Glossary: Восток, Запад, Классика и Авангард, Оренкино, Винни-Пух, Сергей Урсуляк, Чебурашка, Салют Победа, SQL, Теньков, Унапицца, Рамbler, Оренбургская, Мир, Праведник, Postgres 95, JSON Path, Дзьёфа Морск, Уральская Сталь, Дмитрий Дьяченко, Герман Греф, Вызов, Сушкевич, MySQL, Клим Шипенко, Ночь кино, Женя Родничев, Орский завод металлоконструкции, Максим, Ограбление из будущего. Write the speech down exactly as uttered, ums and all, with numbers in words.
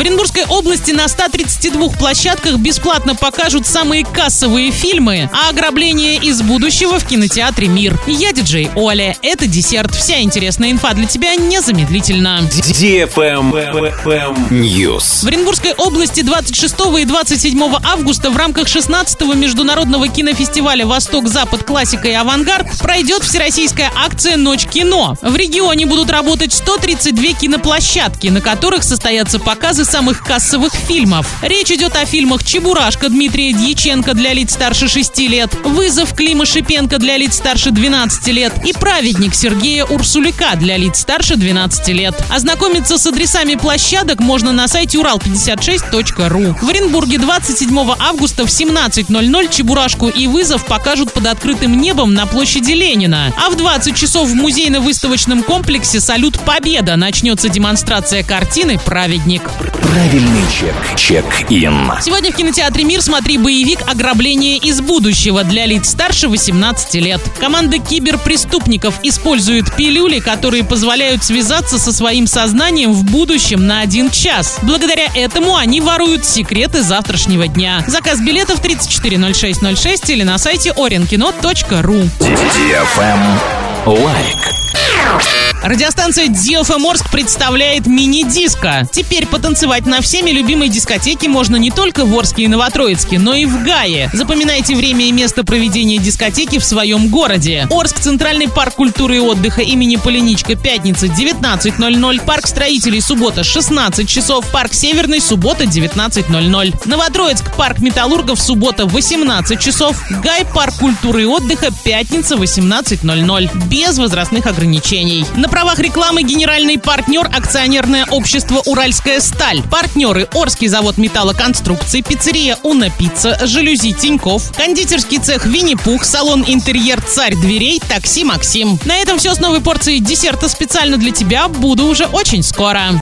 В Оренбургской области на ста тридцати двух площадках бесплатно покажут самые кассовые фильмы, а «Ограбление из будущего» в кинотеатре «Мир». Я диджей Оля. Это десерт. Вся интересная инфа для тебя незамедлительно. News. В Оренбургской области двадцать шестого и двадцать седьмого августа в рамках шестнадцатого международного кинофестиваля «Восток, Запад, Классика и Авангард» пройдет всероссийская акция «Ночь кино». В регионе будут работать сто тридцать две киноплощадки, на которых состоятся показы самых кассовых фильмов. Речь идет о фильмах «Чебурашка» Дмитрия Дьяченко для лиц старше шести лет, «Вызов» Клима Шипенко для лиц старше двенадцати лет и «Праведник» Сергея Урсуляка для лиц старше двенадцати лет. Ознакомиться с адресами площадок можно на сайте урал пятьдесят шесть точка ру. В Оренбурге двадцать седьмого августа в семнадцать ноль ноль «Чебурашку» и «Вызов» покажут под открытым небом на площади Ленина. А в двадцать часов в музейно-выставочном комплексе «Салют Победа» начнется демонстрация картины «Праведник». Правильный чек. Чек-ин. Сегодня в кинотеатре «Мир» смотри боевик «Ограбление из будущего» для лиц старше восемнадцати лет. Команда киберпреступников использует пилюли, которые позволяют связаться со своим сознанием в будущем на один час. Благодаря этому они воруют секреты завтрашнего дня. Заказ билетов тридцать четыре ноль шесть ноль шесть или на сайте оренкино точка ру. Лайк. Радиостанция «Дзьёфа Морск» представляет мини-диско. Теперь потанцевать на всеми любимой дискотеке можно не только в Орске и Новотроицке, но и в Гае. Запоминайте время и место проведения дискотеки в своем городе. Орск, Центральный парк культуры и отдыха имени Поленичка, пятница, девятнадцать ноль ноль. Парк строителей, суббота, шестнадцать часов. Парк Северный, суббота, девятнадцать ноль ноль. Новотроицк, парк металлургов, суббота, восемнадцать часов. Гай, парк культуры и отдыха, пятница, восемнадцать ноль ноль. Без возрастных ограничений. В правах рекламы генеральный партнер акционерное общество «Уральская Сталь». Партнеры Орский завод металлоконструкции, пиццерия «Унапицца», жалюзи «Теньков», кондитерский цех «Винни-Пух», салон «Интерьер Царь дверей», такси «Максим». На этом все с новой порцией десерта специально для тебя. Буду уже очень скоро.